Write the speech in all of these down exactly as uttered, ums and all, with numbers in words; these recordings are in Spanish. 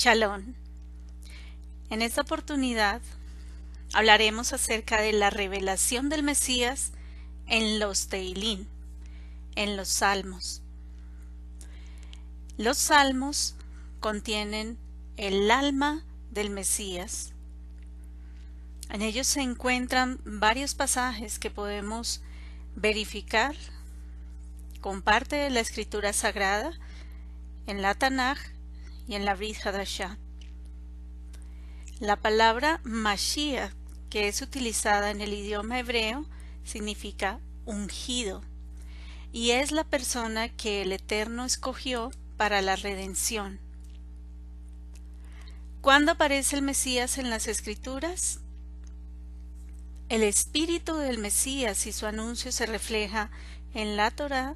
Shalom. En esta oportunidad hablaremos acerca de la revelación del Mesías en los Teilín, en los Salmos. Los Salmos contienen el alma del Mesías. En ellos se encuentran varios pasajes que podemos verificar con parte de la Escritura Sagrada, en la Tanaj y en la Brit Hadashá. La palabra Mashiach, que es utilizada en el idioma hebreo, significa ungido, y es la persona que el Eterno escogió para la redención. ¿Cuándo aparece el Mesías en las Escrituras? El espíritu del Mesías y su anuncio se refleja en la Torah,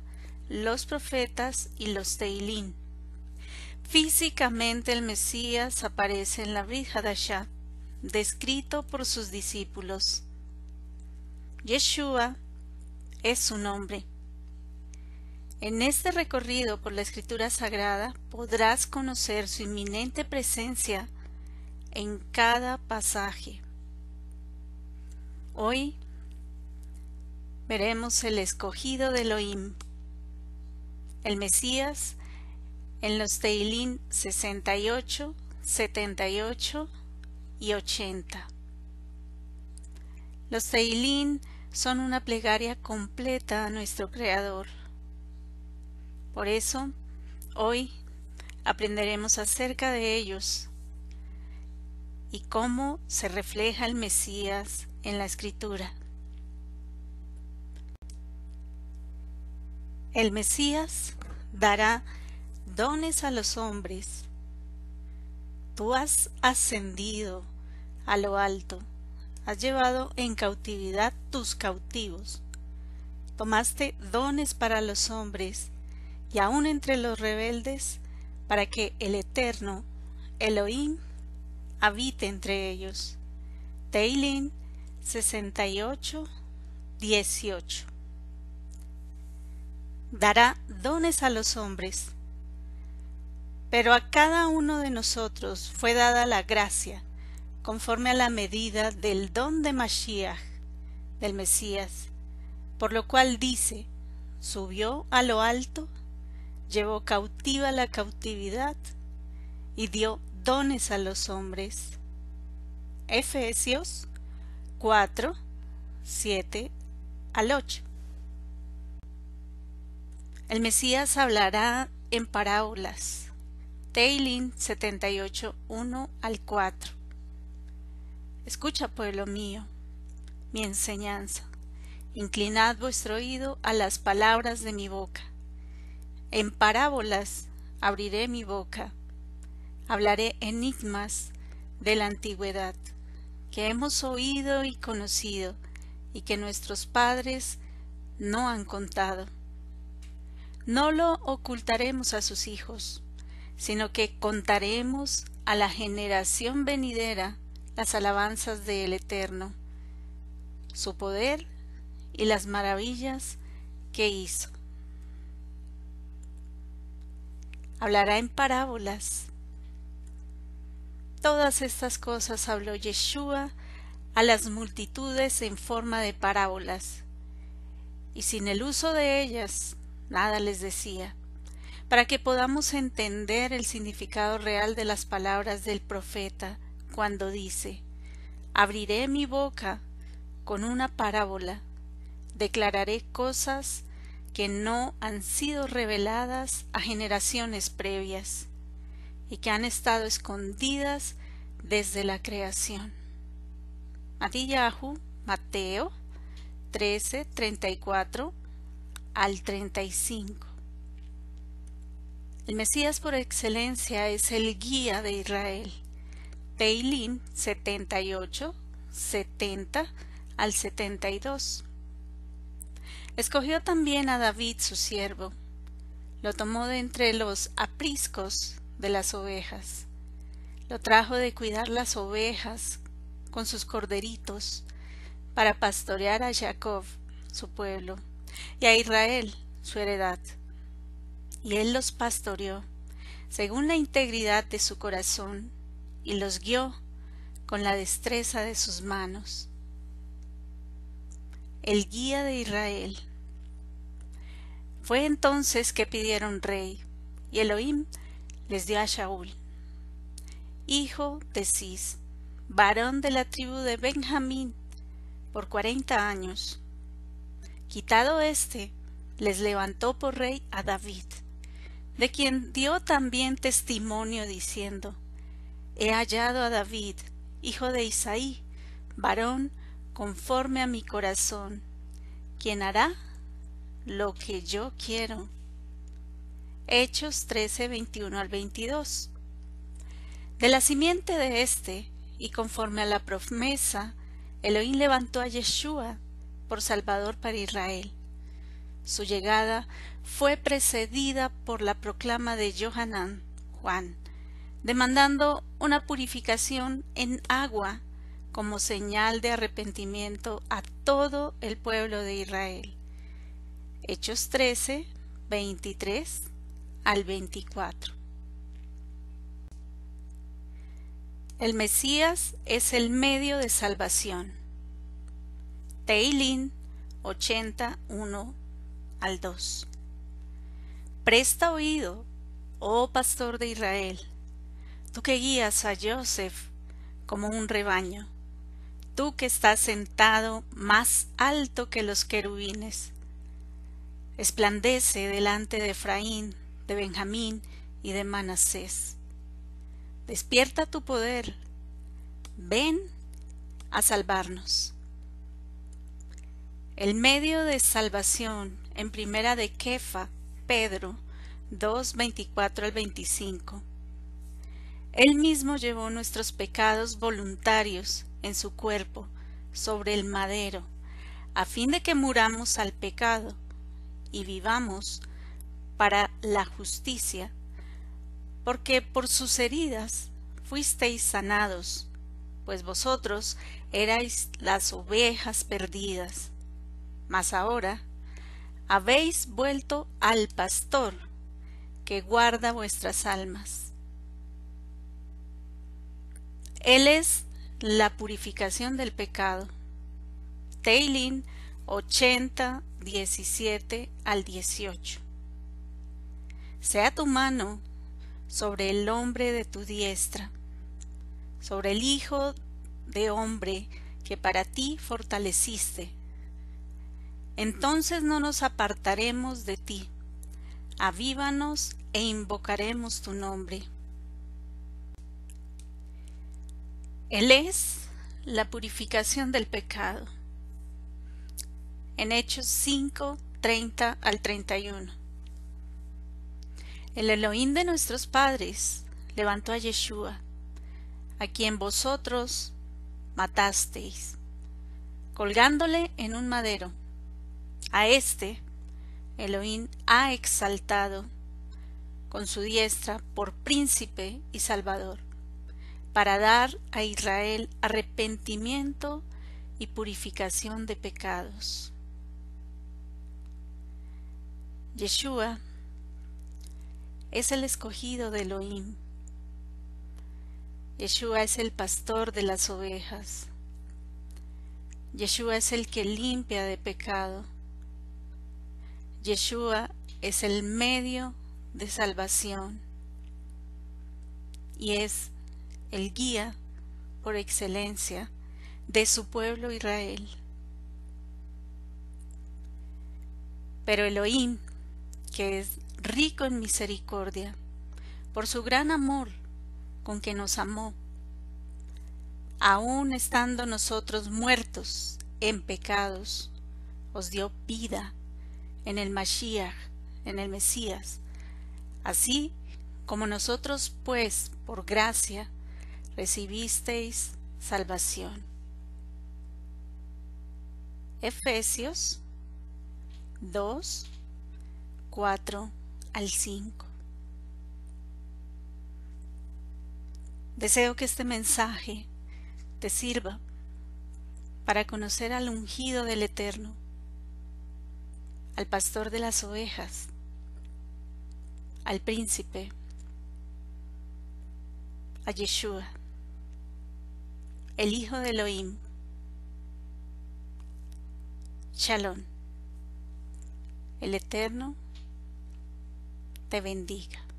los profetas y los Teilín. Físicamente el Mesías aparece en la Brijadasha, descrito por sus discípulos. Yeshua es su nombre. En este recorrido por la Escritura Sagrada podrás conocer su inminente presencia en cada pasaje. Hoy veremos el escogido de Elohim, el Mesías, en los Teilín sesenta y ocho, setenta y ocho y ochenta. Los Teilín son una plegaria completa a nuestro Creador. Por eso, hoy aprenderemos acerca de ellos y cómo se refleja el Mesías en la Escritura. El Mesías dará dones a los hombres. Tú has ascendido a lo alto, has llevado en cautividad tus cautivos, tomaste dones para los hombres y aún entre los rebeldes, para que el Eterno, Elohim, habite entre ellos. Teilín sesenta y ocho, dieciocho. Dará dones a los hombres. Pero a cada uno de nosotros fue dada la gracia, conforme a la medida del don de Mashiach, del Mesías, por lo cual dice: subió a lo alto, llevó cautiva la cautividad, y dio dones a los hombres. Efesios cuatro, siete al ocho. El Mesías hablará en parábolas. Teilín setenta y ocho, uno al cuatro. Escucha, pueblo mío, mi enseñanza. Inclinad vuestro oído a las palabras de mi boca. En parábolas abriré mi boca. Hablaré enigmas de la antigüedad, que hemos oído y conocido, y que nuestros padres no han contado. No lo ocultaremos a sus hijos, sino que contaremos a la generación venidera las alabanzas del Eterno, su poder y las maravillas que hizo. Hablará en parábolas. Todas estas cosas habló Yeshua a las multitudes en forma de parábolas, y sin el uso de ellas nada les decía, para que podamos entender el significado real de las palabras del profeta cuando dice: abriré mi boca con una parábola, declararé cosas que no han sido reveladas a generaciones previas y que han estado escondidas desde la creación. Matiyahu, Mateo trece, treinta y cuatro al treinta y cinco. El Mesías por excelencia es el guía de Israel. Teilín setenta y ocho, setenta al setenta y dos. Escogió también a David su siervo. Lo tomó de entre los apriscos de las ovejas. Lo trajo de cuidar las ovejas con sus corderitos para pastorear a Jacob, su pueblo, y a Israel, su heredad. Y él los pastoreó, según la integridad de su corazón, y los guió con la destreza de sus manos. El guía de Israel. Fue entonces que pidieron rey, y Elohim les dio a Shaul, hijo de Cis, varón de la tribu de Benjamín, por cuarenta años. Quitado éste, les levantó por rey a David, de quien dio también testimonio diciendo: He hallado a David, hijo de Isaí, varón conforme a mi corazón, quien hará lo que yo quiero. Hechos trece, veintiuno al veintidós. De la simiente de éste, y conforme a la promesa, Elohim levantó a Yeshua por Salvador para Israel. Su llegada fue precedida por la proclama de Yohanán, Juan, demandando una purificación en agua como señal de arrepentimiento a todo el pueblo de Israel. Hechos trece, veintitrés al veinticuatro. El Mesías es el medio de salvación. Teilín ochenta, uno al dos. Presta oído, oh pastor de Israel, tú que guías a Joseph como un rebaño, tú que estás sentado más alto que los querubines. Resplandece delante de Efraín, de Benjamín y de Manasés. Despierta tu poder, ven a salvarnos. El medio de salvación en primera de Kefa, Pedro dos, veinticuatro al veinticinco. Él mismo llevó nuestros pecados voluntarios en su cuerpo sobre el madero, a fin de que muramos al pecado y vivamos para la justicia, porque por sus heridas fuisteis sanados, pues vosotros erais las ovejas perdidas. Mas ahora habéis vuelto al pastor que guarda vuestras almas. Él es la purificación del pecado. Teilín ochenta, diecisiete al dieciocho. Sea tu mano sobre el hombre de tu diestra, sobre el hijo de hombre que para ti fortaleciste. Entonces no nos apartaremos de ti, avívanos e invocaremos tu nombre. Él es la purificación del pecado. En Hechos cinco, treinta al treinta y uno. El Elohim de nuestros padres levantó a Yeshua, a quien vosotros matasteis, colgándole en un madero. A este Elohim ha exaltado con su diestra por príncipe y salvador, para dar a Israel arrepentimiento y purificación de pecados. Yeshua es el escogido de Elohim. Yeshua es el pastor de las ovejas. Yeshua es el que limpia de pecado. Yeshua es el medio de salvación y es el guía por excelencia de su pueblo Israel. Pero Elohim, que es rico en misericordia, por su gran amor con que nos amó, aun estando nosotros muertos en pecados, os dio vida en el Mashiach, en el Mesías. Así como nosotros, pues, por gracia, recibisteis salvación. Efesios dos, cuatro al cinco. Deseo que este mensaje te sirva para conocer al ungido del Eterno, al pastor de las ovejas, al príncipe, a Yeshua, el Hijo de Elohim. Shalom. El Eterno te bendiga.